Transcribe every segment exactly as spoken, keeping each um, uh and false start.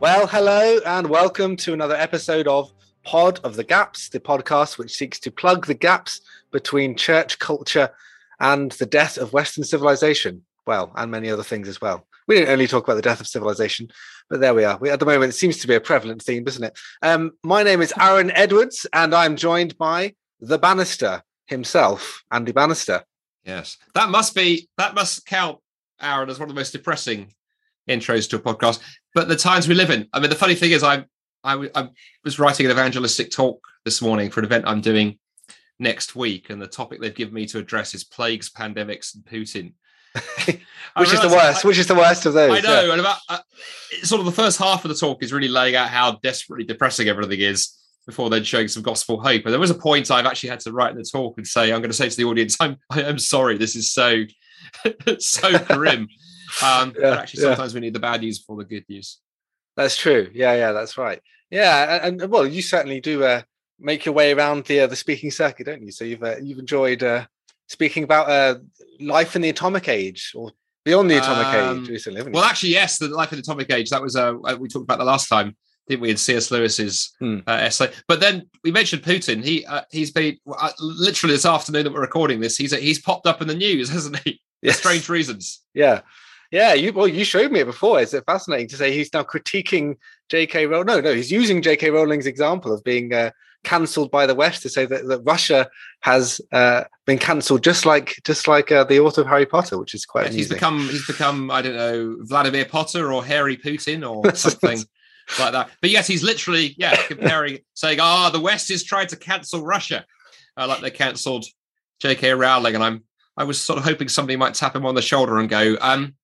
Well, hello and welcome to another episode of Pod of the Gaps, the podcast which seeks to plug the gaps between church culture and the death of Western civilization. Well, and many other things as well. We didn't only talk about the death of civilization, but there we are. We, at the moment, it seems to be a prevalent theme, doesn't it? Um, my name is Aaron Edwards, and I'm joined by the Bannister himself, Andy Bannister. Yes, that must be, that must count, Aaron, as one of the most depressing intros to a podcast. But the times we live in, I mean, the funny thing is I, I, I was writing an evangelistic talk this morning for an event I'm doing next week. And the topic they've given me to address is plagues, pandemics and Putin. which is the worst, I, which is the worst of those. I know. Yeah. And about uh, sort of the first half of the talk is really laying out how desperately depressing everything is before then showing some gospel hope. And there was a point I've actually had to write in the talk and say, I'm going to say to the audience, I'm, I am sorry, this is so, so grim. Um, yeah, but actually, sometimes yeah. we need the bad news before the good news. That's true. Yeah, yeah, that's right. Yeah, and, and well, you certainly do uh, make your way around the uh, the speaking circuit, don't you? So you've uh, you've enjoyed uh, speaking about uh, life in the atomic age or beyond the atomic um, age recently, haven't you? Well, actually, yes, the life in the atomic age. That was uh, we talked about the last time, didn't we? In C S Lewis's hmm. uh, essay. But then we mentioned Putin. He uh, he's been uh, literally this afternoon that we're recording this. He's uh, he's popped up in the news, hasn't he? Yes. For strange reasons. Yeah. Yeah, you well, you showed me it before. It's fascinating to say he's now critiquing J K Rowling. No, no, he's using J K Rowling's example of being uh, cancelled by the West to say that, that Russia has uh, been cancelled, just like just like uh, the author of Harry Potter, which is quite. Yes, he's become he's become I don't know Vladimir Potter or Hairy Putin or something like that. But yes, he's literally yeah comparing, saying, "Ah, oh, the West is trying to cancel Russia, uh, like they cancelled J K Rowling," and I'm I was sort of hoping somebody might tap him on the shoulder and go, um.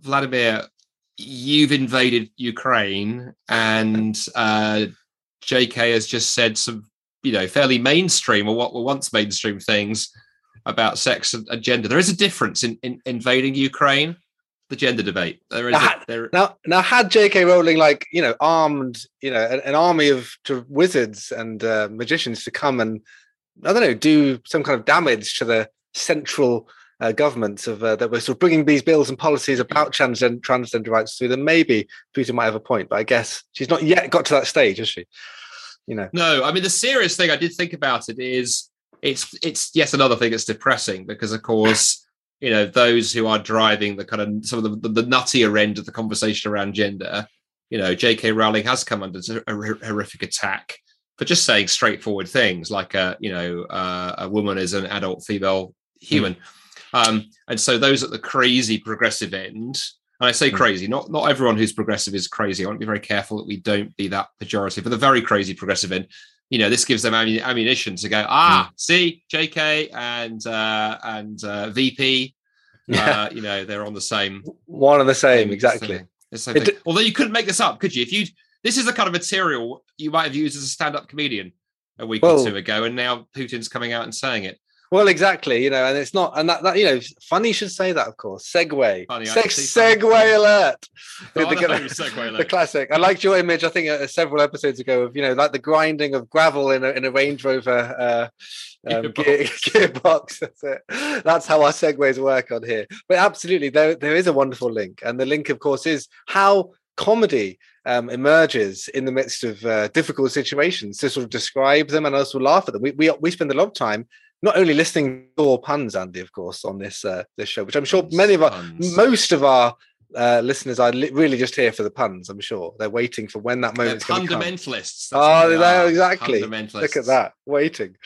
Vladimir, you've invaded Ukraine, and uh, J K has just said some, you know, fairly mainstream or what were once mainstream things about sex and, and gender. There is a difference in, in invading Ukraine, the gender debate. There is now, a, there... now, now had J K Rowling, like, you know, armed, you know, an, an army of to wizards and uh, magicians to come and, I don't know, do some kind of damage to the central Uh, governments of uh, that were sort of bringing these bills and policies about transgender, transgender rights through them, maybe Putin might have a point, but I guess she's not yet got to that stage, has she? You know. No, I mean, the serious thing I did think about it is it's, it's yes, another thing that's depressing because, of course, you know, those who are driving the kind of some of the, the, the nuttier end of the conversation around gender, you know, J K Rowling has come under a, a horrific attack for just saying straightforward things like, uh, you know, uh, a woman is an adult female human. Mm. Um, and so those at the crazy progressive end, and I say crazy, not not everyone who's progressive is crazy. I want to be very careful that we don't be that pejorative. But the very crazy progressive end, you know, this gives them ammunition to go, ah, mm. see, J K and uh, and uh, V P, yeah. uh, you know, they're on the same. One and the same, exactly. The same d- Although you couldn't make this up, could you? If you This is the kind of material you might have used as a stand-up comedian a week Whoa. or two ago, and now Putin's coming out and saying it. Well, exactly, you know, and it's not, and that, that you know, funny should say that, of course. Segway, funny, Sex, segway alert. No, the, the, segway alert, the classic. I liked your image. I think uh, several episodes ago of you know, like the grinding of gravel in a in a Range Rover uh, um, gearbox. Gear, gearbox. That's it. That's how our segways work on here. But absolutely, there there is a wonderful link, and the link, of course, is how comedy um, emerges in the midst of uh, difficult situations to sort of describe them and also laugh at them. We we we spend a lot of time. Not only listening to all puns, Andy, of course, on this uh, this show, which I'm sure many of our, puns. most of our uh, listeners are li- really just here for the puns. I'm sure they're waiting for when that moment's going to come. Fundamentalists. Oh, they are, exactly. Fundamentalists. Look at that, waiting.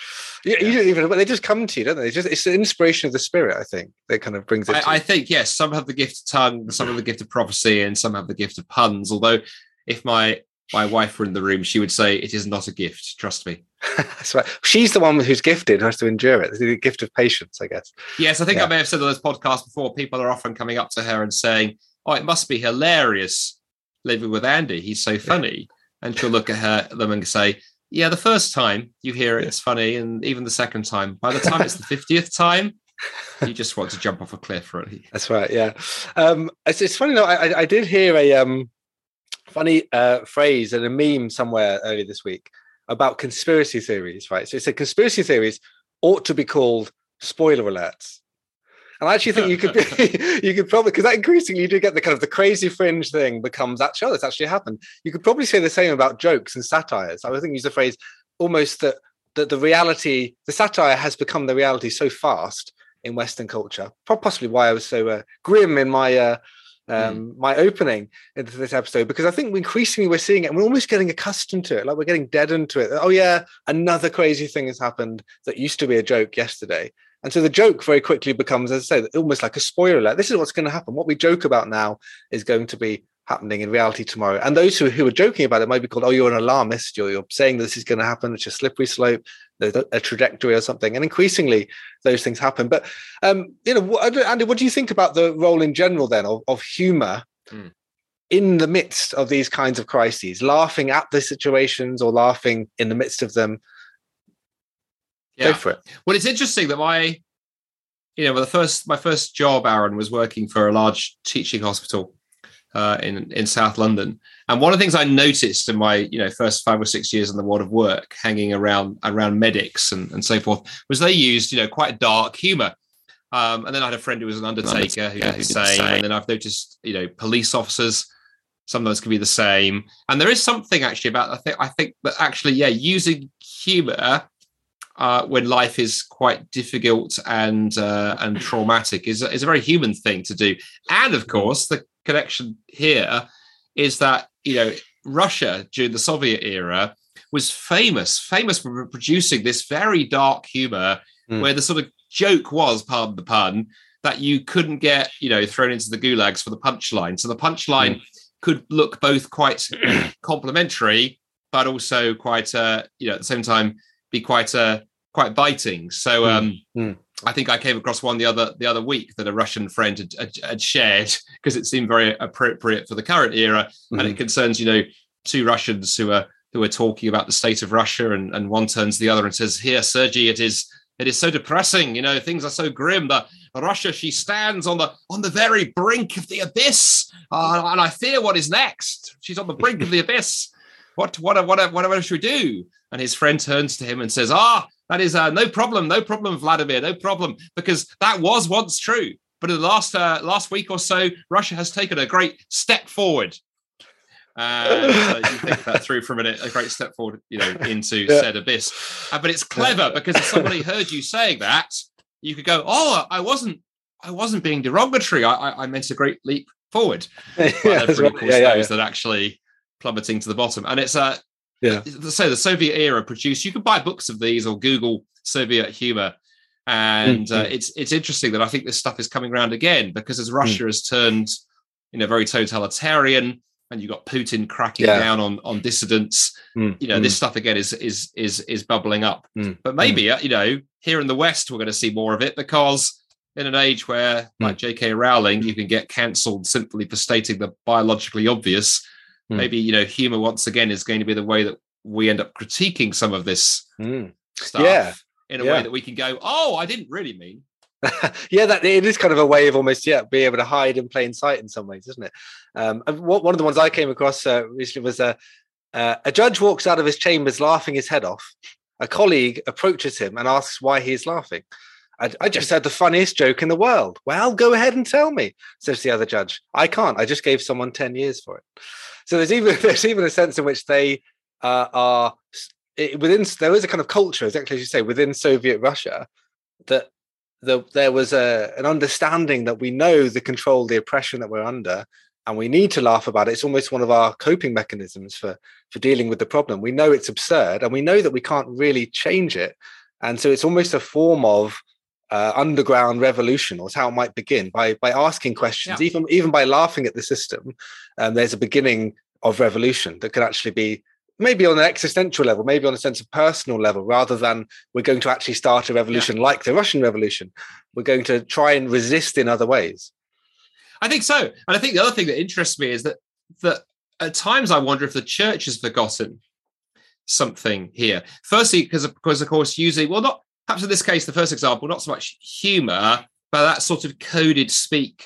You, yeah. you don't even. They just come to you, don't they? It's just it's the inspiration of the spirit. I think that kind of brings it. I, to I think yes. Some have the gift of tongue, some have the gift of prophecy, and some have the gift of puns. Although, if my My wife were in the room, she would say, it is not a gift, trust me. That's right. She's the one who's gifted, who has to endure it. It's the gift of patience, I guess. Yes, I think yeah. I may have said on this podcast before, people are often coming up to her and saying, oh, it must be hilarious living with Andy. He's so funny. Yeah. And she'll look at her them and say, yeah, the first time you hear it, yeah. it's funny. And even the second time, by the time it's the fiftieth time, you just want to jump off a cliff, really. That's right, yeah. Um, it's, it's funny, though, I, I did hear a... Um, funny uh, phrase and a meme somewhere earlier this week about conspiracy theories, right? So it said conspiracy theories ought to be called spoiler alerts. And I actually think you could be, you could probably, because that increasingly you do get the kind of the crazy fringe thing becomes actually, oh, that's actually happened. You could probably say the same about jokes and satires. I think use the phrase almost that that the reality, the satire has become the reality so fast in Western culture. Possibly why I was so uh, grim in my uh, um, mm. my opening into this episode, because I think increasingly we're seeing it and we're almost getting accustomed to it. Like we're getting deadened to it. Oh yeah, another crazy thing has happened that used to be a joke yesterday. And so the joke very quickly becomes, as I say, almost like a spoiler alert. This is what's going to happen. What we joke about now is going to be happening in reality tomorrow. And those who, who are joking about it might be called, oh, you're an alarmist. You're, you're saying this is going to happen. It's a slippery slope, there's a trajectory or something. And increasingly, those things happen. But, um, you know, Andy, what do you think about the role in general then of, of humour mm. in the midst of these kinds of crises, laughing at the situations or laughing in the midst of them? Yeah. Go for it. Well, it's interesting that my, you know, the first my first job, Aaron, was working for a large teaching hospital uh, in in South London, and one of the things I noticed in my, you know, first five or six years in the world of work, hanging around around medics and, and so forth, was they used, you know, quite dark humour. Um, and then I had a friend who was an undertaker who did the same, and then I've noticed, you know, police officers sometimes can be the same. And there is something actually about I think I think that actually, yeah, using humour. Uh, when life is quite difficult and uh, and traumatic is is a very human thing to do. And of course, the connection here is that, you know, Russia during the Soviet era was famous, famous for producing this very dark humour mm. where the sort of joke was, pardon the pun, that you couldn't get, you know, thrown into the gulags for the punchline. So the punchline mm. could look both quite complimentary, but also quite, uh, you know, at the same time, be quite uh, quite biting. So um, mm. I think I came across one the other the other week that a Russian friend had, had, had shared because it seemed very appropriate for the current era, mm. and it concerns, you know, two Russians who are who are talking about the state of Russia, and, and one turns to the other and says, "Here, Sergei, it is it is so depressing. You know, things are so grim. The Russia, she stands on the on the very brink of the abyss, uh, and I fear what is next. She's on the brink of the abyss. What what what what else should we do?" And his friend turns to him and says, ah, that is uh, no problem, no problem, Vladimir, no problem, because that was once true. But in the last uh, last week or so, Russia has taken a great step forward. Uh, so you think that through for a minute, a great step forward, you know, into yeah. said abyss. Uh, but it's clever because if somebody heard you saying that, you could go, oh, I wasn't, I wasn't being derogatory. I, I, I meant a great leap forward. But yeah, they're pretty cool yeah, yeah, yeah. that actually plummeting to the bottom. And it's a, uh, Yeah. So the Soviet era produced. You can buy books of these or Google Soviet humor, and mm-hmm. uh, it's it's interesting that I think this stuff is coming around again because as Russia mm. has turned, you know, very totalitarian, and you've got Putin cracking yeah. down on on dissidents, mm. you know, mm. this stuff again is is is is bubbling up. Mm. But maybe mm. uh, you know, here in the West, we're going to see more of it because in an age where, mm. like J K Rowling, mm. you can get cancelled simply for stating the biologically obvious. Maybe, you know, humour once again is going to be the way that we end up critiquing some of this mm. stuff yeah. in a yeah. way that we can go, oh, I didn't really mean. yeah, that it is kind of a way of almost, yeah, being able to hide in plain sight in some ways, isn't it? Um, and what, one of the ones I came across uh, recently was uh, uh, a judge walks out of his chambers laughing his head off. A colleague approaches him and asks why he is laughing. I, I just heard the funniest joke in the world. Well, go ahead and tell me, says the other judge. I can't. I just gave someone ten years for it. So there's even there's even a sense in which they uh, are within. There is a kind of culture, exactly as you say, within Soviet Russia, that the, there was a, an understanding that we know the control, the oppression that we're under, and we need to laugh about it. It's almost one of our coping mechanisms for for dealing with the problem. We know it's absurd, and we know that we can't really change it, and so it's almost a form of Uh, underground revolution, or how it might begin by by asking questions, yeah. even even by laughing at the system. Um, there's a beginning of revolution that could actually be maybe on an existential level, maybe on a sense of personal level, rather than we're going to actually start a revolution yeah. like the Russian Revolution. We're going to try and resist in other ways. I think so, and I think the other thing that interests me is that that at times I wonder if the church has forgotten something here. Firstly, because because of course using well not. Perhaps in this case, the first example, not so much humour, but that sort of coded speak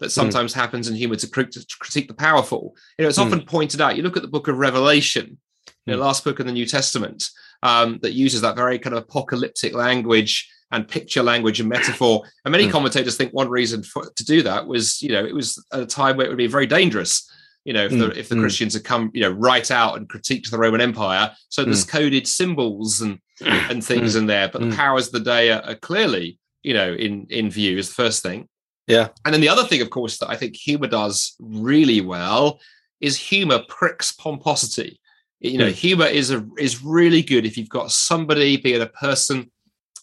that sometimes mm. happens in humour to, crit- to critique the powerful. You know, it's mm. often pointed out. You look at the book of Revelation, mm. you know, last book in the New Testament, um, that uses that very kind of apocalyptic language and picture language and metaphor. And many commentators think one reason for, to do that was, you know, it was at a time where it would be very dangerous, you know, if mm. the, if the mm. Christians had come, you know, right out and critiqued the Roman Empire. So there's mm. coded symbols and, and things mm. in there. But mm. the powers of the day are, are clearly, you know, in, in view is the first thing. Yeah. And then the other thing, of course, that I think humor does really well is humor pricks pomposity. You know, mm. humor is a, is really good if you've got somebody, be it a person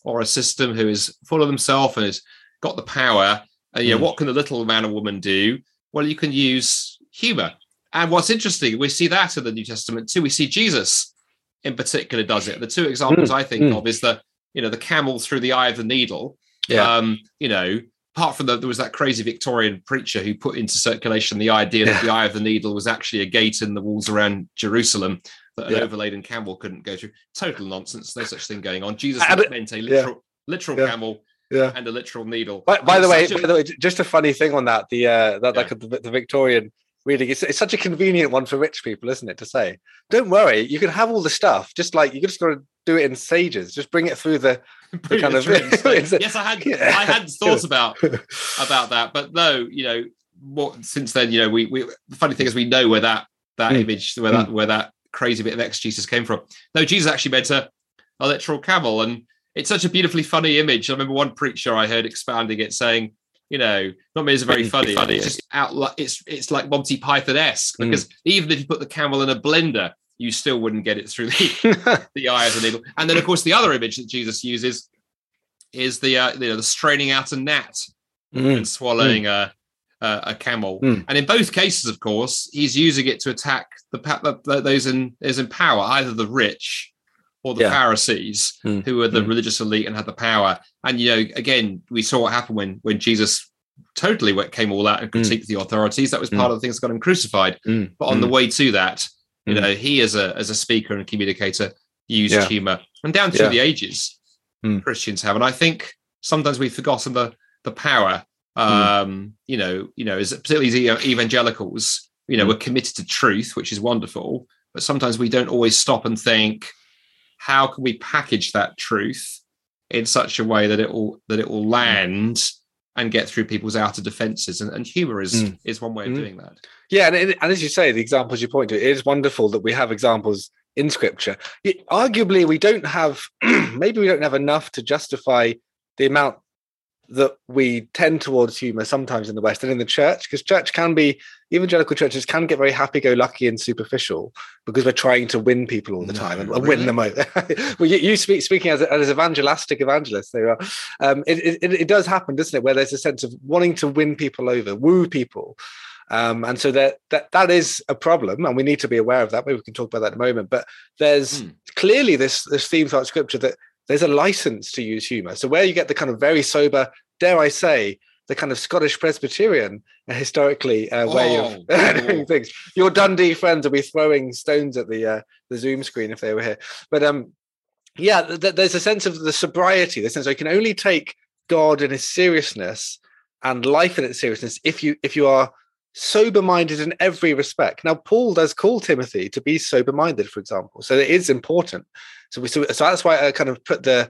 or a system, who is full of themselves and has got the power. And, you know, mm. what can the little man or woman do? Well, you can use humor. And what's interesting, we see that in the New Testament too. We see Jesus in particular does it. The two examples mm. I think mm. of is the, you know, the camel through the eye of the needle. Yeah. Um, you know, apart from that, there was that crazy Victorian preacher who put into circulation the idea yeah. that the eye of the needle was actually a gate in the walls around Jerusalem that an yeah. overladen camel couldn't go through. Total nonsense. No such thing going on. Jesus I, meant a literal, yeah. literal yeah. camel yeah. and a literal needle. By, by the way, a, by the way, just a funny thing on that. The uh, that yeah. like the, the Victorian reading. It's, it's such a convenient one for rich people, isn't it? To say, don't worry, you can have all the stuff. Just like you just got to do it in sages. Just bring it through the. Kind of yes, I had yeah. I hadn't thought about about that, but no, you know, what since then, you know, we we the funny thing is we know where that that mm. image, where mm. that where that crazy bit of exegesis came from. No, Jesus actually meant a, a literal camel, and it's such a beautifully funny image. I remember one preacher I heard expounding it, saying, you know, not me is very funny, funny it's just out like it's it's like Monty Python-esque because mm. even if you put the camel in a blender, you still wouldn't get it through the, the eye of the needle. And then, of course, the other image that Jesus uses is the uh, you know, the straining out a gnat mm. and swallowing mm. a, a a camel. Mm. And in both cases, of course, he's using it to attack the, the those in is in power, either the rich or the yeah. Pharisees, mm. who were the mm. religious elite and had the power. And you know, again, we saw what happened when when Jesus totally came all out and critiqued mm. the authorities. That was part mm. of the things that got him crucified. Mm. But on mm. the way to that. You know, he as a as a speaker and communicator used yeah. humor, and down through yeah. the ages, mm. Christians have. And I think sometimes we've forgotten the the power. Um, mm. You know, you know, as particularly as evangelicals, you know, mm. we're committed to truth, which is wonderful, but sometimes we don't always stop and think, how can we package that truth in such a way that it will that it will land. Mm. and get through people's outer defences. And, and humour is, mm. is one way of mm. doing that. Yeah, and, and as you say, the examples you point to, it is wonderful that we have examples in Scripture. It, arguably, we don't have, maybe we don't have enough to justify the amount that we tend towards humour sometimes in the West and in the church, because church can be, evangelical churches can get very happy-go-lucky and superficial because we're trying to win people all the no, time and really? win them over. Well, you, you speak speaking as, as evangelastic evangelists, there are. Um, it, it, it does happen, doesn't it, where there's a sense of wanting to win people over, woo people. Um, and so that, that that is a problem, and we need to be aware of that. Maybe we can talk about that in a moment. But there's mm. clearly this, this theme throughout Scripture that there's a license to use humour. So where you get the kind of very sober, dare I say, the kind of Scottish Presbyterian uh, historically uh, oh, way of uh, doing things. Your Dundee friends will be throwing stones at the uh, the Zoom screen if they were here. But um, yeah, th- there's a sense of the sobriety, the sense I can only take God and his seriousness and life in its seriousness if you if you are sober-minded in every respect. Now, Paul does call Timothy to be sober-minded, for example. So it is important. So we, so, so that's why I kind of put the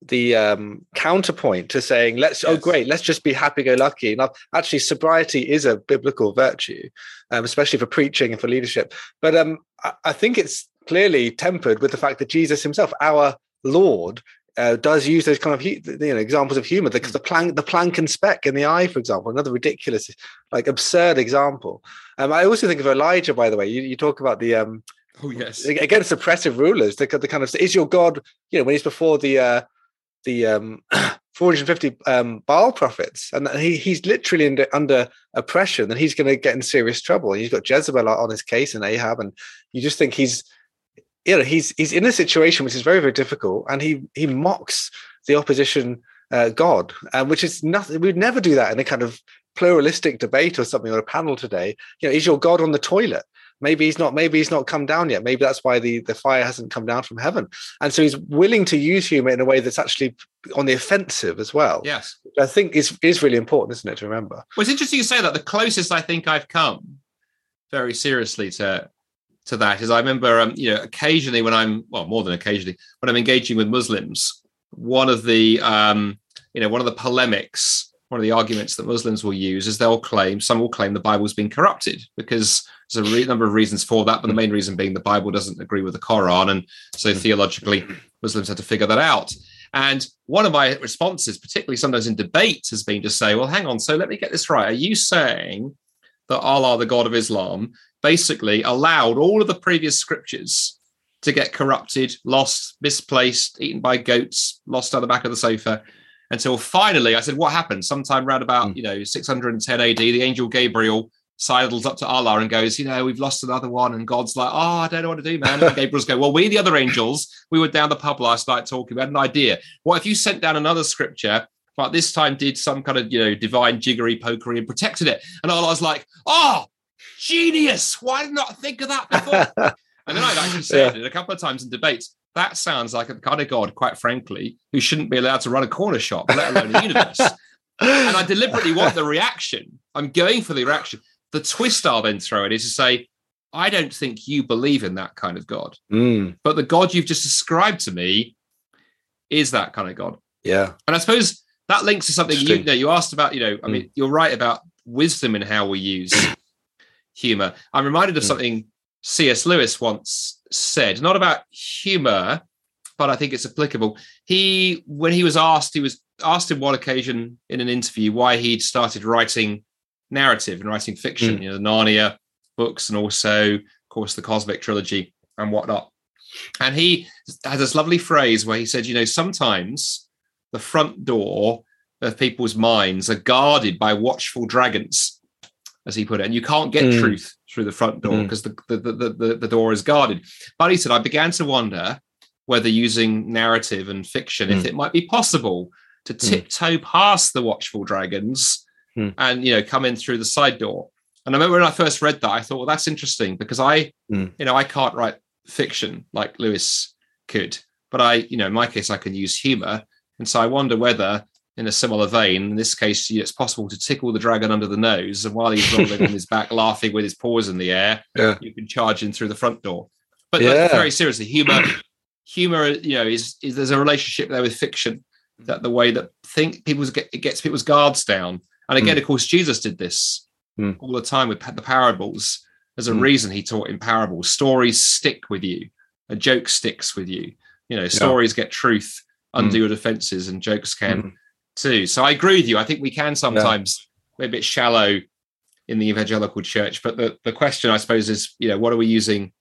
the um, counterpoint to saying, let's, yes. oh, great, let's just be happy-go-lucky. Now, actually, sobriety is a biblical virtue, um, especially for preaching and for leadership. But um, I, I think it's clearly tempered with the fact that Jesus himself, our Lord, uh, does use those kind of you know, examples of humor, because the, the plank, the plank and speck in the eye, for example, another ridiculous, like absurd example. Um, I also think of Elijah, by the way. You, you talk about the... Um, oh, yes. Against oppressive rulers, the, the kind of, is your God, you know, when he's before the... Uh, the um, four hundred fifty um, Baal prophets, and he, he's literally under, under oppression, and he's going to get in serious trouble. He's got Jezebel on his case and Ahab, and you just think he's, you know, he's he's in a situation which is very, very difficult, and he he mocks the opposition uh, God, uh, which is nothing. We'd never do that in a kind of pluralistic debate or something on a panel today. You know, is your God on the toilet? Maybe he's not, maybe he's not come down yet. Maybe that's why the, the fire hasn't come down from heaven. And so he's willing to use humor in a way that's actually on the offensive as well. Yes. I think is is really important, isn't it, to remember? Well, it's interesting you say that. The closest I think I've come very seriously to to that is I remember, um, you know, occasionally when I'm, well, more than occasionally, when I'm engaging with Muslims, one of the um, you know, one of the polemics, one of the arguments that Muslims will use is they'll claim, some will claim the Bible's been corrupted, because there's a re- number of reasons for that, but the main reason being the Bible doesn't agree with the Quran, and so theologically Muslims had to figure that out. And one of my responses, particularly sometimes in debates, has been to say, well, hang on, so let me get this right. Are you saying that Allah, the God of Islam, basically allowed all of the previous scriptures to get corrupted, lost, misplaced, eaten by goats, lost out the back of the sofa, until finally, I said, what happened? Sometime round about, you know, six hundred ten A D, the angel Gabriel sidles up to Allah and goes, you know, we've lost another one. And God's like, oh, I don't know what to do, man. And Gabriel's go, well, we, the other angels, we were down the pub last night talking. We had an idea. What if you sent down another scripture, but this time did some kind of, you know, divine jiggery pokery and protected it? And Allah's like, oh, genius. Why did I not think of that before? And then I've actually said yeah. it a couple of times in debates. That sounds like a kind of God, quite frankly, who shouldn't be allowed to run a corner shop, let alone a universe. And I deliberately want the reaction. I'm going for the reaction. The twist I'll then throw it is to say, I don't think you believe in that kind of God. Mm. But the God you've just described to me is that kind of God. Yeah. And I suppose that links to something you, you know, you asked about, you know, I mean, mm. you're right about wisdom in how we use humor. I'm reminded of mm. something C S. Lewis once said, not about humor, but I think it's applicable. He, when he was asked, he was asked on one occasion in an interview why he'd started writing narrative and writing fiction, mm. you know, the Narnia books and also, of course, the Cosmic Trilogy and whatnot. And he had this lovely phrase where he said, you know, sometimes the front door of people's minds are guarded by watchful dragons, as he put it, and you can't get mm. truth through the front door because mm. the, the, the, the, the door is guarded. But he said, I began to wonder whether using narrative and fiction, mm. if it might be possible to mm. tiptoe past the watchful dragons mm. and, you know, come in through the side door. And I remember when I first read that, I thought, well, that's interesting because I, mm. you know, I can't write fiction like Lewis could, but I, you know, in my case, I can use humor. And so I wonder whether, in a similar vein, in this case, it's possible to tickle the dragon under the nose, and while he's rolling on his back, laughing with his paws in the air, yeah. you can charge in through the front door. But yeah. like, very seriously, humor, humor, you know, is, is there's a relationship there with fiction, that the way that think people's get it gets people's guards down. And again, mm. of course, Jesus did this mm. all the time with the parables. There's a mm. reason he taught in parables. Stories stick with you. A joke sticks with you. You know, stories yeah. get truth, undo your mm. defenses, and jokes can. Mm. Too. So I agree with you. I think we can sometimes yeah. be a bit shallow in the evangelical church, but the, the question, I suppose, is, you know, what are we using?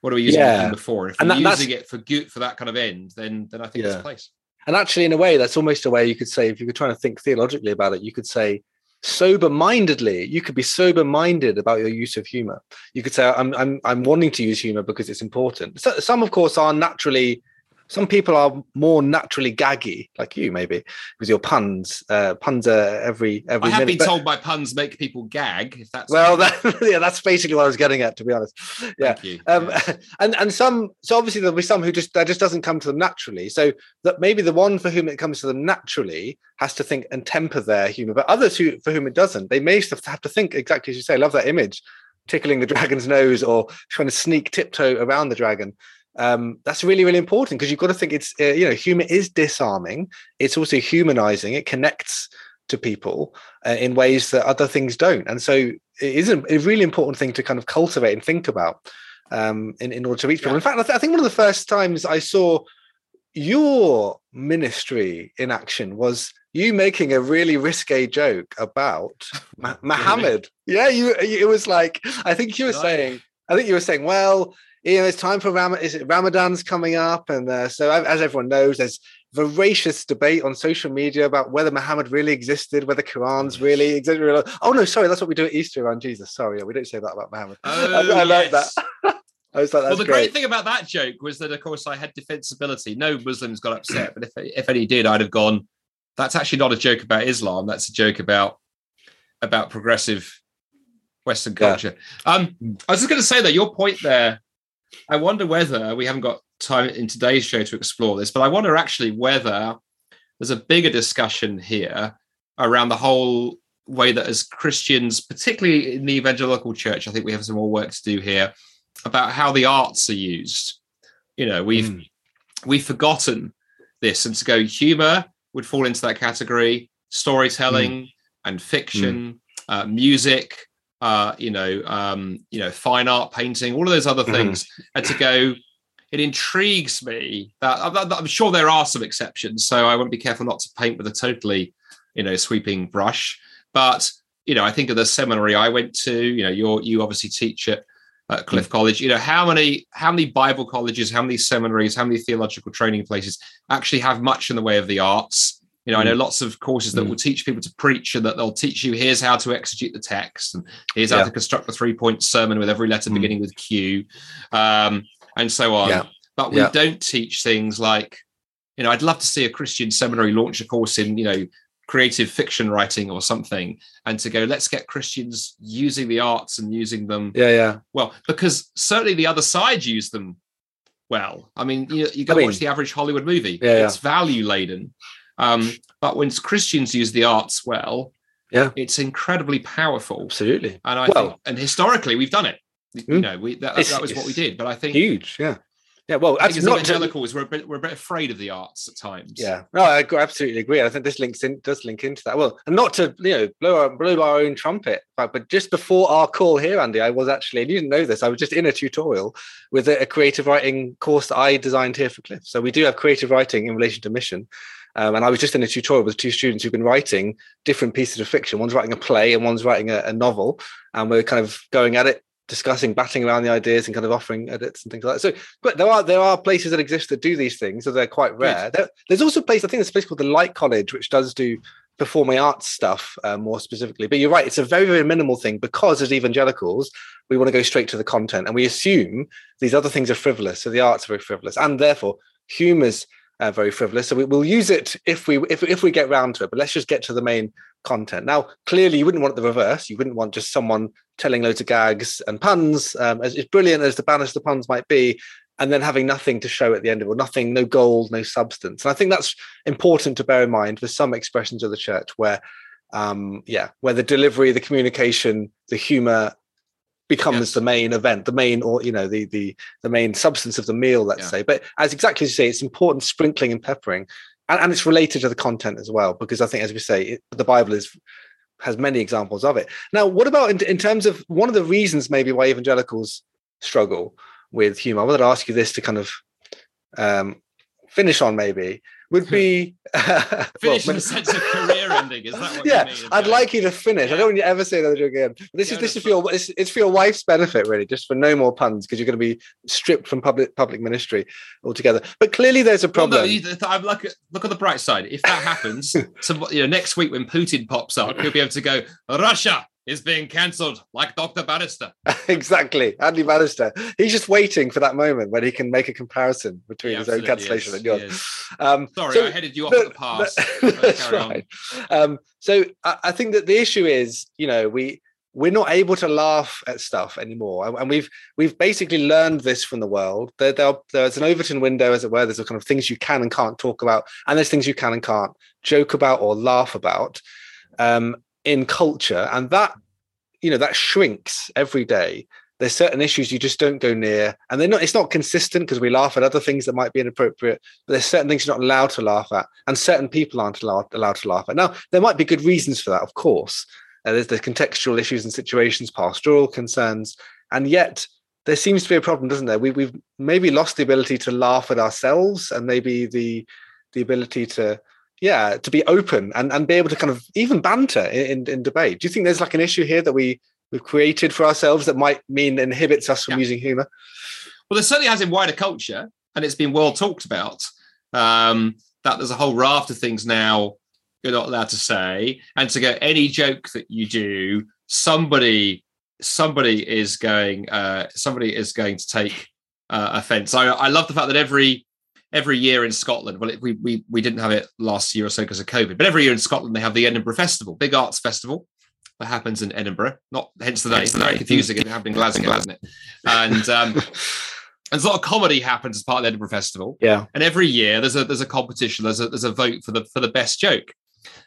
What are we using yeah. it for? If and we're that, using it for good, for that kind of end, then then I think yeah. it's a place. And actually, in a way, that's almost a way you could say, if you were trying to think theologically about it, you could say sober-mindedly, you could be sober-minded about your use of humor. You could say, I'm I'm I'm wanting to use humor because it's important. So, some, of course, are naturally. Some people are more naturally gaggy, like you, maybe, because your puns, uh, puns are every every. I have minute. been but, told my puns make people gag. If that's well, that, yeah, that's basically what I was getting at, to be honest. Yeah, Thank you. Um, yeah. and and some, so obviously there'll be some who just that just doesn't come to them naturally. So that maybe the one for whom it comes to them naturally has to think and temper their humour, but others who for whom it doesn't, they may have to think exactly as you say. I love that image, tickling the dragon's nose or trying to sneak tiptoe around the dragon. Um, that's really, really important because you've got to think it's, uh, you know, humor is disarming. It's also humanizing. It connects to people uh, in ways that other things don't. And so it is a really important thing to kind of cultivate and think about um, in, in order to reach people. Yeah. In fact, I, th- I think one of the first times I saw your ministry in action was you making a really risque joke about Ma- Muhammad. Really? Yeah, you, you. It was like, I think you were nice. saying, I think you were saying, well, you know, it's time for Ram- is it Ramadan's coming up. And uh, so as everyone knows, there's voracious debate on social media about whether Muhammad really existed, whether Qurans really existed. Oh, no, sorry. That's what we do at Easter around Jesus. Sorry. We don't say that about Muhammad. Oh, I, I yes. like that. I was like, that's well, the great. great thing about that joke was that, of course, I had defensibility. No Muslims got upset. But if, if any did, I'd have gone, that's actually not a joke about Islam. That's a joke about about progressive Western culture. Yeah. Um, I was just going to say, though, your point there, I wonder whether, we haven't got time in today's show to explore this, but I wonder actually whether there's a bigger discussion here around the whole way that as Christians, particularly in the evangelical church, I think we have some more work to do here about how the arts are used. You know, we've mm. we've forgotten this. And to go, humor would fall into that category, storytelling mm. and fiction, mm. uh, music, uh, you know, um, you know, fine art, painting, all of those other things. Mm. And to go, it intrigues me that I'm, I'm sure there are some exceptions, so I want to be careful not to paint with a totally, you know, sweeping brush. But, you know, I think of the seminary I went to, you know, you're, you obviously teach at uh, Cliff College, you know, how many, how many Bible colleges, how many seminaries, how many theological training places actually have much in the way of the arts? You know, I know lots of courses that mm. will teach people to preach, and that they'll teach you, here's how to exegete the text, and here's yeah. how to construct a three-point sermon with every letter mm. beginning with Q, um, and so on. Yeah. But we yeah. don't teach things like, you know, I'd love to see a Christian seminary launch a course in, you know, creative fiction writing or something, and to go, let's get Christians using the arts and using them. Yeah, yeah. Well, because certainly the other side use them well. I mean, you, you go I mean, watch the average Hollywood movie. Yeah, it's yeah. value laden. Um, but when Christians use the arts well, yeah, it's incredibly powerful. Absolutely. And I well, think, and historically we've done it. Mm, you know, we that, that was what we did. But I think huge, yeah. Yeah, well, as evangelicals, we're a bit, we're a bit afraid of the arts at times. Yeah, no, I absolutely agree. I think this links in, does link into that. Well, and not to, you know, blow our, blow our own trumpet, but, but just before our call here, Andy, I was actually, and you didn't know this, I was just in a tutorial with a, a creative writing course that I designed here for Cliff. So we do have creative writing in relation to mission. Um, and I was just in a tutorial with two students who've been writing different pieces of fiction. One's writing a play and one's writing a, a novel. And we're kind of going at it, discussing, batting around the ideas and kind of offering edits and things like that. So, but there are there are places that exist that do these things, so they're quite rare. There, there's also a place, I think there's a place called the Light College, which does do performing arts stuff uh, more specifically. But you're right, it's a very, very minimal thing, because as evangelicals, we want to go straight to the content. And we assume these other things are frivolous. So the arts are very frivolous, and therefore humor's uh, very frivolous. So we, we'll use it if we if, if we get round to it, but let's just get to the main content. Now, clearly you wouldn't want the reverse. You wouldn't want just someone telling loads of gags and puns, um, as, as brilliant as the Bannister puns might be, and then having nothing to show at the end of it, or nothing, no gold, no substance. And I think that's important to bear in mind for some expressions of the church where, um, yeah, where the delivery, the communication, the humour becomes yes. the main event, the main, or, you know, the the the main substance of the meal, let's yeah. say. But as exactly as you say, it's important sprinkling and peppering. And, and it's related to the content as well, because I think, as we say, it, the Bible is has many examples of it. Now, what about in, in terms of one of the reasons maybe why evangelicals struggle with humor? I wanted to ask you this to kind of um, finish on maybe, would be... Uh, finish well, in the sense of career ending, is that what yeah, you mean? Yeah, I'd like you to finish. Yeah. I don't want you to ever say that again. This yeah, is this is for your, it's, it's for your wife's benefit, really, just for no more puns, because you're going to be stripped from public public ministry altogether. But clearly there's a problem. Well, no, I'm like, look on the bright side. If that happens, some, you know, next week when Putin pops up, you'll be able to go, Russia is being cancelled, like Doctor Bannister. Exactly, Andy Bannister. He's just waiting for that moment when he can make a comparison between yeah, his own cancellation and yours. Um, Sorry, so, I headed you off no, at the pass. No, that's right. Um, so I, I think that the issue is, you know, we we're not able to laugh at stuff anymore, and, and we've we've basically learned this from the world. There, there are, there's an Overton window, as it were. There's a kind of things you can and can't talk about, and there's things you can and can't joke about or laugh about. Um, in culture, and that, you know, that shrinks every day. There's certain issues you just don't go near, and they're not, it's not consistent, because we laugh at other things that might be inappropriate, but there's certain things you're not allowed to laugh at, and certain people aren't allowed, allowed to laugh at. Now, there might be good reasons for that, of course. Uh, there's the contextual issues and situations, pastoral concerns, and yet there seems to be a problem, doesn't there? We, we've maybe lost the ability to laugh at ourselves, and maybe the the ability to Yeah, to be open and, and be able to kind of even banter in, in, in debate. Do you think there's like an issue here that we, we've created for ourselves that might mean inhibits us from yeah. using humour? Well, there certainly has in wider culture, and it's been well talked about, um, that there's a whole raft of things now you're not allowed to say. And to go, any joke that you do, somebody somebody is going uh, somebody is going to take uh, offence. I, I love the fact that every... Every year in Scotland, well, it, we, we we didn't have it last year or so because of COVID, but every year in Scotland they have the Edinburgh Festival, big arts festival that happens in Edinburgh. Not hence the name, it's very confusing. It happened in Glasgow, hasn't it? And um, and there's a lot of comedy happens as part of the Edinburgh Festival. Yeah. And every year there's a there's a competition, there's a there's a vote for the for the best joke.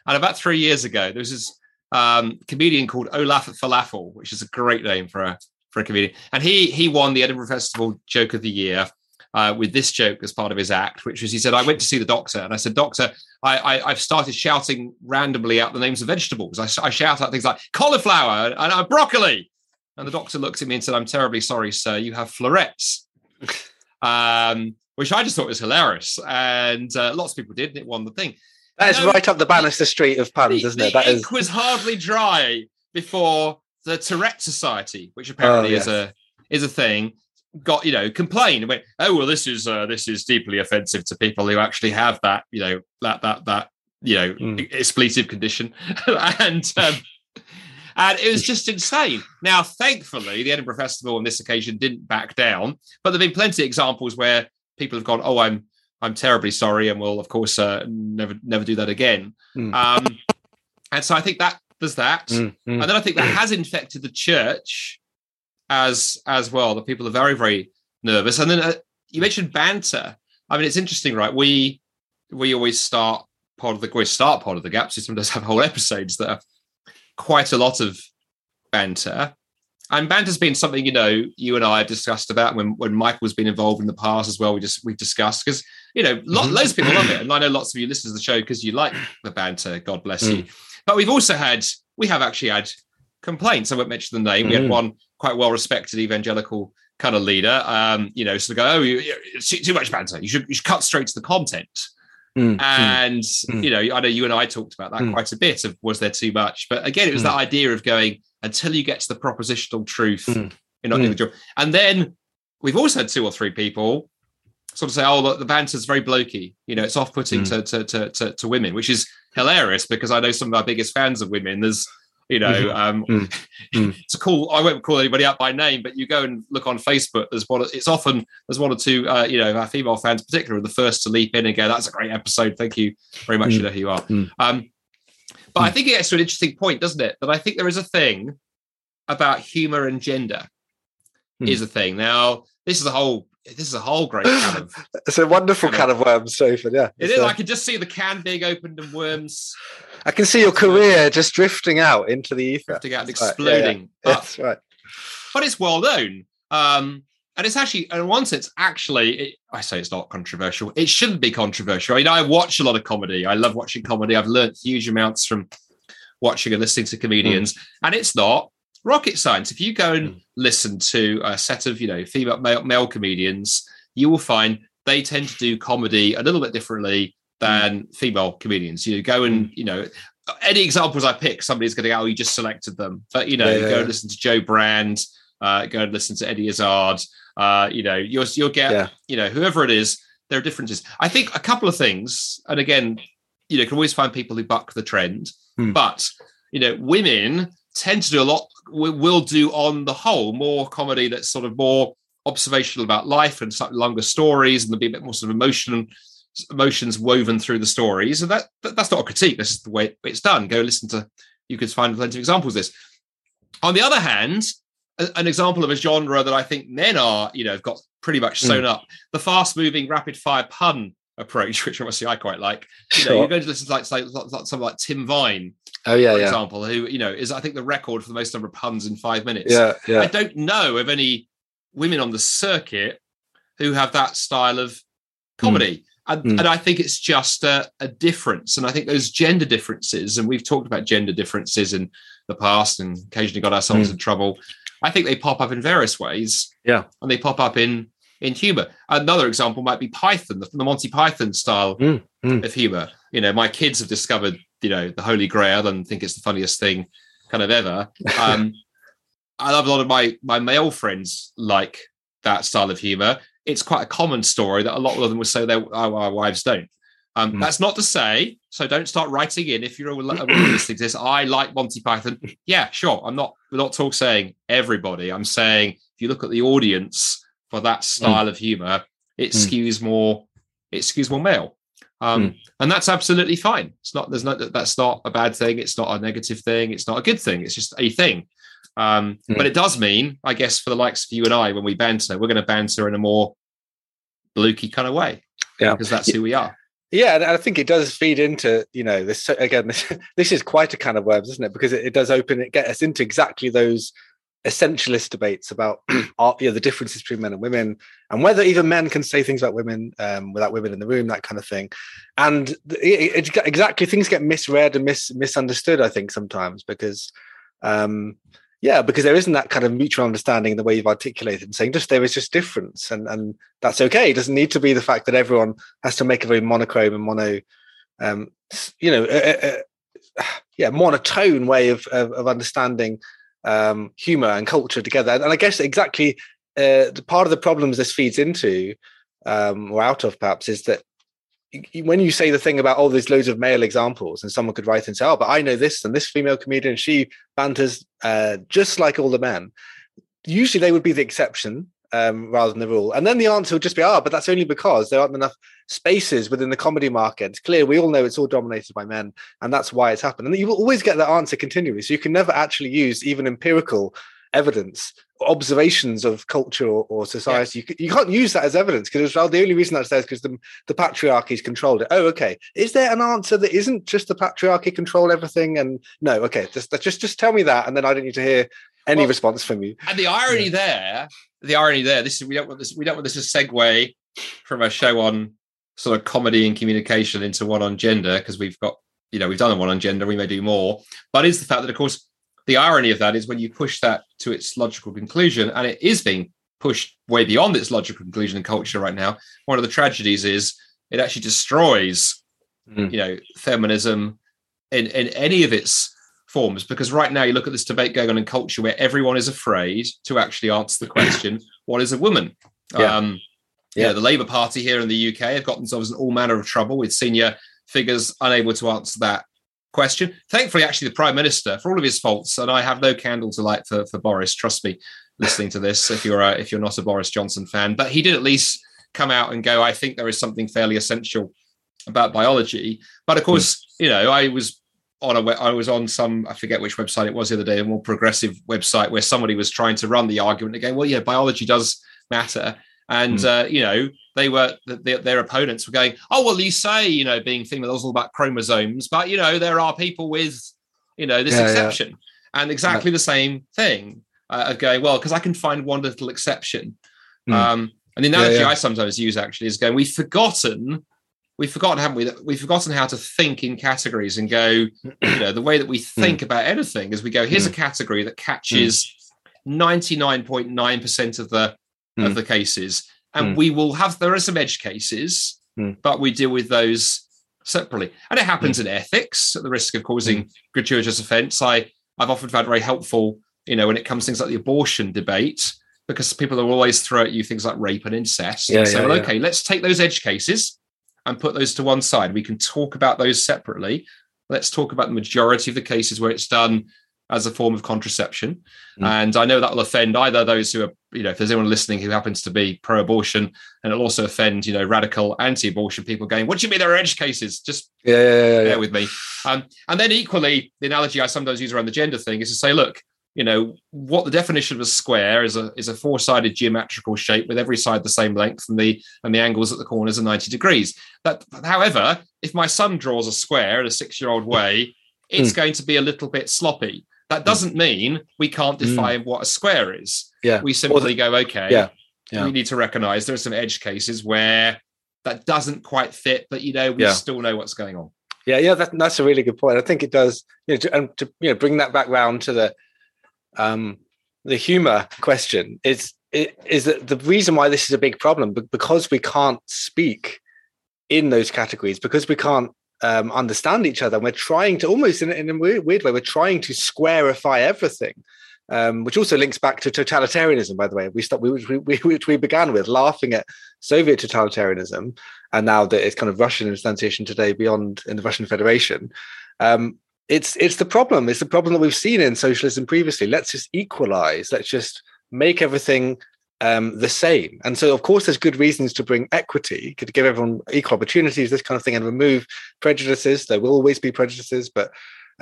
And about three years ago, there was this um, comedian called Olaf Falafel, which is a great name for a for a comedian, and he he won the Edinburgh Festival Joke of the Year. uh, with this joke as part of his act, which was, he said, I went to see the doctor and I said, doctor, I, I, I've started shouting randomly out the names of vegetables. I, I shout out things like cauliflower and, and uh, broccoli. And the doctor looked at me and said, I'm terribly sorry, sir, you have florets. Um, which I just thought was hilarious. And uh, lots of people did, and it won the thing. That is um, right up the Bannister Street of puns, the, isn't it? The that ink is... was hardly dry before the Tourette Society, which apparently oh, yes. is a is a thing, got, you know, complained and went, oh, well, this is uh, this is deeply offensive to people who actually have that, you know, that, that, that, you know, mm. expletive condition. and um, And it was just insane. Now, thankfully, the Edinburgh Festival on this occasion didn't back down, but there have been plenty of examples where people have gone, oh, I'm I'm terribly sorry, and will, of course, uh, never never do that again. Mm. Um, and so I think that there's that. Mm, mm, and then I think that mm. has infected the church as, as well, that people are very, very nervous. And then uh, you mentioned banter. I mean, it's interesting, right? We we always start part of the, we start part of the Gaps. It sometimes have whole episodes that are quite a lot of banter, and banter's been something, you know, you and I have discussed about when, when Michael's been involved in the past as well. We just we've discussed, because, you know, lo- loads of people love it, and I know lots of you listen to the show because you like the banter. God bless mm. you. But we've also had we have actually had complaints. I won't mention the name. Mm. We had one quite well respected evangelical kind of leader, um, you know, sort of go, oh, you, it's too much banter. You should you should cut straight to the content. Mm, and mm, you know, I know you and I talked about that mm. quite a bit of was there too much, but again, it was mm. that idea of going until you get to the propositional truth, mm. you're not mm. doing the job. And then we've also had two or three people sort of say, "Oh, look, the banter's very blokey. You know, it's off-putting mm. to, to to to to women," which is hilarious because I know some of our biggest fans of women. There's, you know, mm-hmm. um, mm. to call I won't call anybody out by name, but you go and look on Facebook. There's one. It's often there's one or two. Uh, you know, our female fans, particularly, are the first to leap in and go, "That's a great episode. Thank you very much. Mm. You know who you are." Mm. Um, but mm. I think it gets to an interesting point, doesn't it? That I think there is a thing about humour and gender mm. is a thing. Now, this is a whole. This is a whole great can of... It's a wonderful can of, can of worms, Sophie, yeah. It is. A, I can just see the can being opened and worms... I can see your career just drifting out into the ether. Drifting out and that's exploding. Right. Yeah, yeah. But, that's right. But it's well known. Um, and it's actually, in one sense, actually, it, I say it's not controversial. It shouldn't be controversial. I mean, I watch a lot of comedy. I love watching comedy. I've learned huge amounts from watching and listening to comedians. Mm. And it's not rocket science. If you go and mm. listen to a set of, you know, female male, male comedians, you will find they tend to do comedy a little bit differently than mm. female comedians. You go and, you know, any examples I pick, somebody's going to go, "Oh, you just selected them." But, you know, yeah, yeah, go and listen to Joe Brand, uh, go and listen to Eddie Izzard, uh, you know, you'll, you'll get, yeah. you know, whoever it is, there are differences. I think a couple of things, and again, you know, you can always find people who buck the trend, mm. but, you know, women tend to do a lot, will do on the whole more comedy that's sort of more observational about life and slightly longer stories, and there'll be a bit more sort of emotion, emotions woven through the stories. And that, that that's not a critique. This is the way it's done. Go listen to, you can find plenty of examples of this. On the other hand, a, an example of a genre that I think men are, you know, have got pretty much sewn mm. up, the fast-moving rapid-fire pun approach, which obviously I quite like. You know, sure. You're going to listen to like, say, like someone like Tim Vine, oh yeah, for yeah. example, who, you know, is I think the record for the most number of puns in five minutes. Yeah, yeah. I don't know of any women on the circuit who have that style of comedy, mm. and, mm. and I think it's just a, a difference. And I think those gender differences, and we've talked about gender differences in the past, and occasionally got ourselves mm. in trouble. I think they pop up in various ways. Yeah, and they pop up in. in humour. Another example might be Python, the, the Monty Python style mm, mm. of humour. You know, my kids have discovered, you know, the Holy Grail and think it's the funniest thing kind of ever. Um, I love a lot of my, my male friends like that style of humour. It's quite a common story that a lot of them will say their our, our wives don't. Um, mm. That's not to say, so don't start writing in if you're a woman listening to this, I like Monty Python. Yeah, sure. I'm not, we're not talking saying everybody. I'm saying if you look at the audience, for that style mm. of humour, it mm. skews more. It skews more male, um, mm. and that's absolutely fine. It's not. There's no. That's not a bad thing. It's not a negative thing. It's not a good thing. It's just a thing. Um, mm. But it does mean, I guess, for the likes of you and I, when we banter, we're going to banter in a more blokey kind of way, yeah, because that's who we are. Yeah, and I think it does feed into, you know, this again. This, this is quite a can of worms, isn't it? Because it, it does open. It gets us into exactly those essentialist debates about art, you know, the differences between men and women, and whether even men can say things about women um, without women in the room, that kind of thing. And it, it, exactly, things get misread and mis, misunderstood, I think, sometimes because, um, yeah, because there isn't that kind of mutual understanding in the way you've articulated and saying just there is just difference, and, and that's okay. It doesn't need to be the fact that everyone has to make a very monochrome and mono, um, you know, a, a, a, yeah, monotone way of of, of understanding um humor and culture together. And, and I guess exactly uh the part of the problems this feeds into um or out of perhaps is that when you say the thing about all oh, these loads of male examples, and someone could write and say, oh, but I know this and this female comedian, she banters uh just like all the men, usually they would be the exception um rather than the rule. And then the answer would just be, oh, but that's only because there aren't enough spaces within the comedy market. It's clear, we all know it's all dominated by men, and that's why it's happened. And you will always get that answer continually, so you can never actually use even empirical evidence, observations of culture or, or society. Yeah. You, you can't use that as evidence, because well, the only reason that's there is because the, the patriarchy's controlled it. Oh, okay. Is there an answer that isn't just the patriarchy control everything? And no, okay, just just just tell me that, and then I don't need to hear any well, response from you. And the irony yeah. there, the irony there. This is we don't want this. We don't want this to segue from a show on sort of comedy and communication into one on gender, because we've got, you know, we've done one on gender. We may do more, but it's the fact that, of course, the irony of that is when you push that to its logical conclusion, and it is being pushed way beyond its logical conclusion in culture right now. One of the tragedies is it actually destroys, mm. you know, feminism in in any of its forms, because right now you look at this debate going on in culture where everyone is afraid to actually answer the question, what is a woman? Yeah. Um, yeah, you know, the Labour Party here in the U K have got themselves in all manner of trouble with senior figures unable to answer that question. Thankfully, actually, the Prime Minister, for all of his faults, and I have no candle to light for, for Boris, trust me, listening to this, if you're a, if you're not a Boris Johnson fan, but he did at least come out and go, I think there is something fairly essential about biology. But of course, you know, I was on a, I was on some, I forget which website it was the other day, a more progressive website where somebody was trying to run the argument again, well, yeah, biology does matter. And, mm. uh, you know, they were, the, their opponents were going, oh, well, you say, you know, being female, it was all about chromosomes, but, you know, there are people with, you know, this yeah, exception. Yeah. And exactly yeah. the same thing uh, of going, well, because I can find one little exception. Mm. Um, and the analogy yeah, yeah. I sometimes use, actually, is going, we've forgotten We've forgotten, haven't we? That we've forgotten how to think in categories and go, you know, the way that we think mm. about anything is we go, here's mm. a category that catches ninety-nine point nine percent of the mm. of the cases. And mm. we will have, there are some edge cases, mm. but we deal with those separately. And it happens mm. in ethics, at the risk of causing mm. gratuitous offence. I, I've often found very helpful, you know, when it comes to things like the abortion debate, because people will always throw at you things like rape and incest. Yeah, and so, yeah, well, okay, yeah. let's take those edge cases and put those to one side. We can talk about those separately. Let's talk about the majority of the cases where it's done as a form of contraception. Mm. And I know that will offend either those who are, you know, if there's anyone listening who happens to be pro-abortion, and it'll also offend, you know, radical anti-abortion people going, what do you mean there are edge cases? Just yeah, yeah, yeah, yeah. bear with me. Um, and then equally, the analogy I sometimes use around the gender thing is to say, look, you know, what the definition of a square is a is a four-sided geometrical shape with every side the same length, and the and the angles at the corners are ninety degrees. That, however, if my son draws a square in a six-year-old way, it's mm. going to be a little bit sloppy. That doesn't mean we can't define mm. what a square is. Yeah. We simply well, the, go, okay, yeah. Yeah. we need to recognise there are some edge cases where that doesn't quite fit, but, you know, we yeah. still know what's going on. Yeah, yeah, that, that's a really good point. I think it does, you know, to, and to you know, bring that back round to the Um, the humor question is, is that the reason why this is a big problem, but because we can't speak in those categories, because we can't um, understand each other. And we're trying to almost in, in a weird, weird way, we're trying to squarify everything, um, which also links back to totalitarianism, by the way, we stopped, we, which, we, which we began with laughing at Soviet totalitarianism. And now that it's kind of Russian instantiation today beyond in the Russian Federation, um, It's it's the problem. It's the problem that we've seen in socialism previously. Let's just equalize. Let's just make everything um, the same. And so, of course, there's good reasons to bring equity, to give everyone equal opportunities, this kind of thing, and remove prejudices. There will always be prejudices, but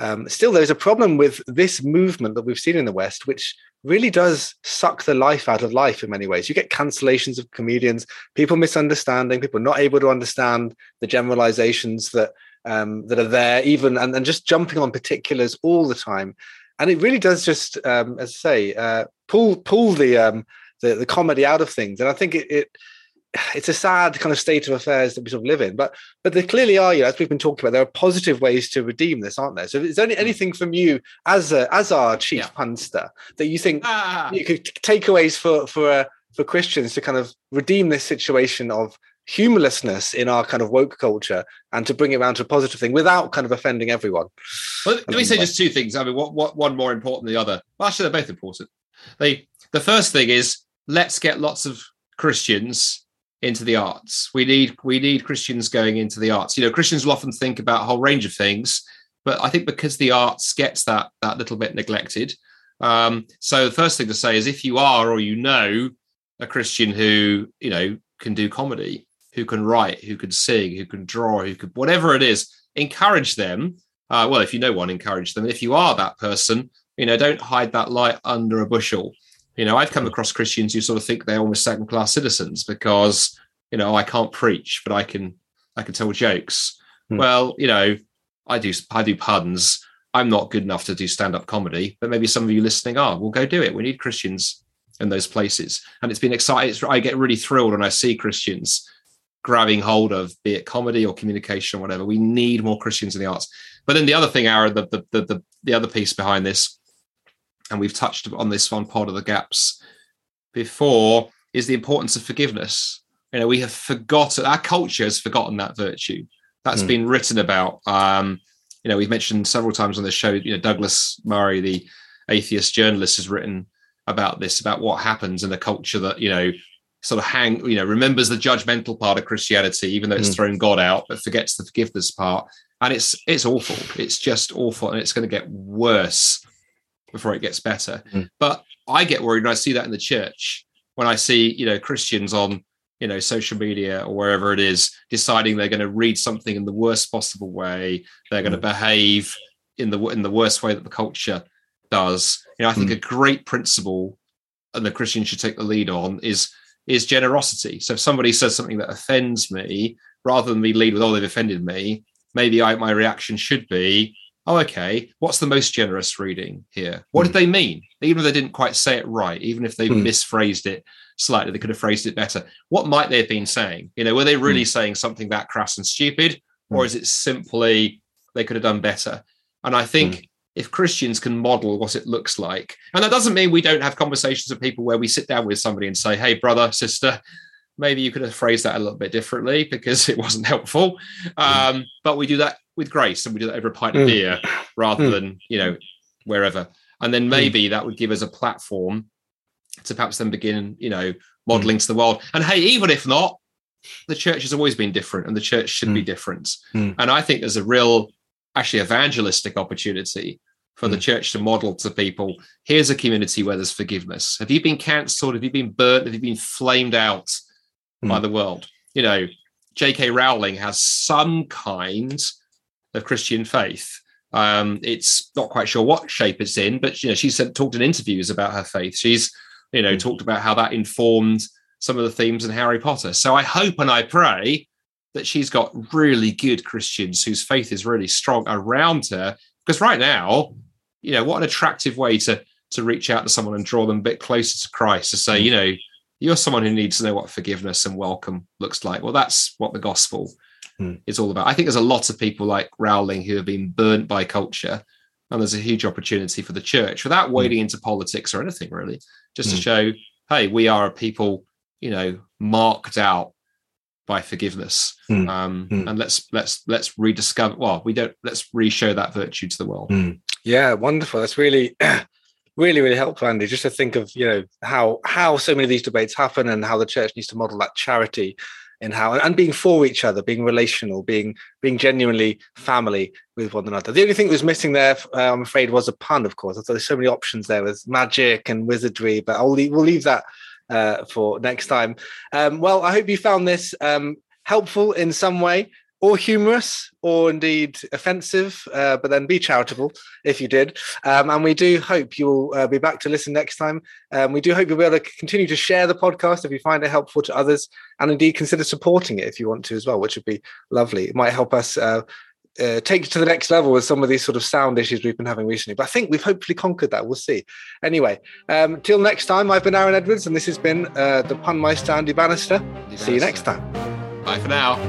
um, still there's a problem with this movement that we've seen in the West, which really does suck the life out of life in many ways. You get cancellations of comedians, people misunderstanding, people not able to understand the generalizations that Um, that are there even and, and just jumping on particulars all the time. And it really does just, um, as I say, uh, pull pull the, um, the the comedy out of things. And I think it, it it's a sad kind of state of affairs that we sort of live in. But but there clearly are, you know, as we've been talking about, there are positive ways to redeem this, aren't there? So is there any, anything from you as a, as our chief yeah. punster that you think ah. you could take aways for for uh, for Christians to kind of redeem this situation of humorlessness in our kind of woke culture and to bring it around to a positive thing without kind of offending everyone? Well, let me say just two things. I mean, what, what one more important than the other? Well, actually, they're both important. They, the first thing is, let's get lots of Christians into the arts. We need we need Christians going into the arts. You know, Christians will often think about a whole range of things, but I think because the arts gets that that little bit neglected. Um, so the first thing to say is, if you are or you know a Christian who, you know, can do comedy, who can write, who can sing, who can draw, who could, whatever it is, encourage them. Uh, well, if you know one, encourage them. If you are that person, you know, don't hide that light under a bushel. You know, I've come across Christians who sort of think they're almost second-class citizens because, you know, I can't preach, but I can, I can tell jokes. Hmm. Well, you know, I do, I do puns. I'm not good enough to do stand-up comedy, but maybe some of you listening are. Well, go do it. We need Christians in those places, and it's been exciting. It's, I get really thrilled when I see Christians grabbing hold of, be it comedy or communication or whatever. We need more Christians in the arts. But then the other thing, Aaron, the the the, the, the other piece behind this, and we've touched on this on Pod of the Gaps before, is the importance of forgiveness. You know, we have forgotten, our culture has forgotten that virtue. That's mm. been written about. Um, you know, we've mentioned several times on the show, you know, Douglas Murray, the atheist journalist, has written about this, about what happens in a culture that, you know, sort of hang, you know, remembers the judgmental part of Christianity, even though it's mm. thrown God out, but forgets the forgiveness part. And it's, it's awful. It's just awful. And it's going to get worse before it gets better. Mm. But I get worried, and I see that in the church when I see, you know, Christians on, you know, social media or wherever it is, deciding they're going to read something in the worst possible way. They're going mm. to behave in the, in the worst way that the culture does. You know, I think mm. a great principle, and the Christian should take the lead on, is is generosity. So if somebody says something that offends me, rather than me lead with, oh, they've offended me, maybe I, my reaction should be, oh, okay, what's the most generous reading here? What mm. did they mean? Even if they didn't quite say it right, even if they mm. misphrased it slightly, they could have phrased it better. What might they have been saying? You know, were they really mm. saying something that crass and stupid, mm. or is it simply they could have done better? And I think mm. if Christians can model what it looks like, and that doesn't mean we don't have conversations with people where we sit down with somebody and say, hey, brother, sister, maybe you could have phrased that a little bit differently because it wasn't helpful. Um, mm. But we do that with grace, and we do that over a pint of mm. beer rather mm. than, you know, wherever. And then maybe mm. that would give us a platform to perhaps then begin, you know, modeling mm. to the world. And hey, even if not, the church has always been different, and the church should mm. be different. Mm. And I think there's a real, actually evangelistic opportunity for mm. the church to model to people, here's a community where there's forgiveness. Have you been cancelled? Have you been burnt? Have you been flamed out mm. by the world? You know, J K. Rowling has some kind of Christian faith. Um, it's not quite sure what shape it's in, but, you know, she's talked in interviews about her faith. She's, you know, mm. talked about how that informed some of the themes in Harry Potter. So I hope and I pray that she's got really good Christians whose faith is really strong around her. Because right now, you know, what an attractive way to, to reach out to someone and draw them a bit closer to Christ, to say, you know, you're someone who needs to know what forgiveness and welcome looks like. Well, that's what the gospel mm. is all about. I think there's a lot of people like Rowling who have been burnt by culture, and there's a huge opportunity for the church without wading into politics or anything really, just mm. to show, hey, we are a people, you know, marked out by forgiveness, mm. Um, mm. and let's let's let's rediscover. Well, we don't. Let's re-show that virtue to the world. Mm. Yeah, wonderful. That's really, really, really helpful, Andy. Just to think of, you know, how how so many of these debates happen, and how the church needs to model that charity, and how and being for each other, being relational, being being genuinely family with one another. The only thing that was missing there, uh, I'm afraid, was a pun. Of course, I thought there's so many options there with magic and wizardry, but I'll leave, we'll leave that Uh, for next time. Um, well, I hope you found this um, helpful in some way, or humorous, or indeed offensive, uh, but then be charitable if you did. Um, and we do hope you will uh, be back to listen next time. Um, we do hope you'll be able to continue to share the podcast if you find it helpful to others, and indeed consider supporting it if you want to as well, which would be lovely. It might help us uh, uh, take to the next level with some of these sort of sound issues we've been having recently. But I think we've hopefully conquered that. We'll see. Anyway, um, till next time, I've been Aaron Edwards, and this has been uh, the Punmeister Andy Bannister. Andy Bannister. See you next time. Bye for now.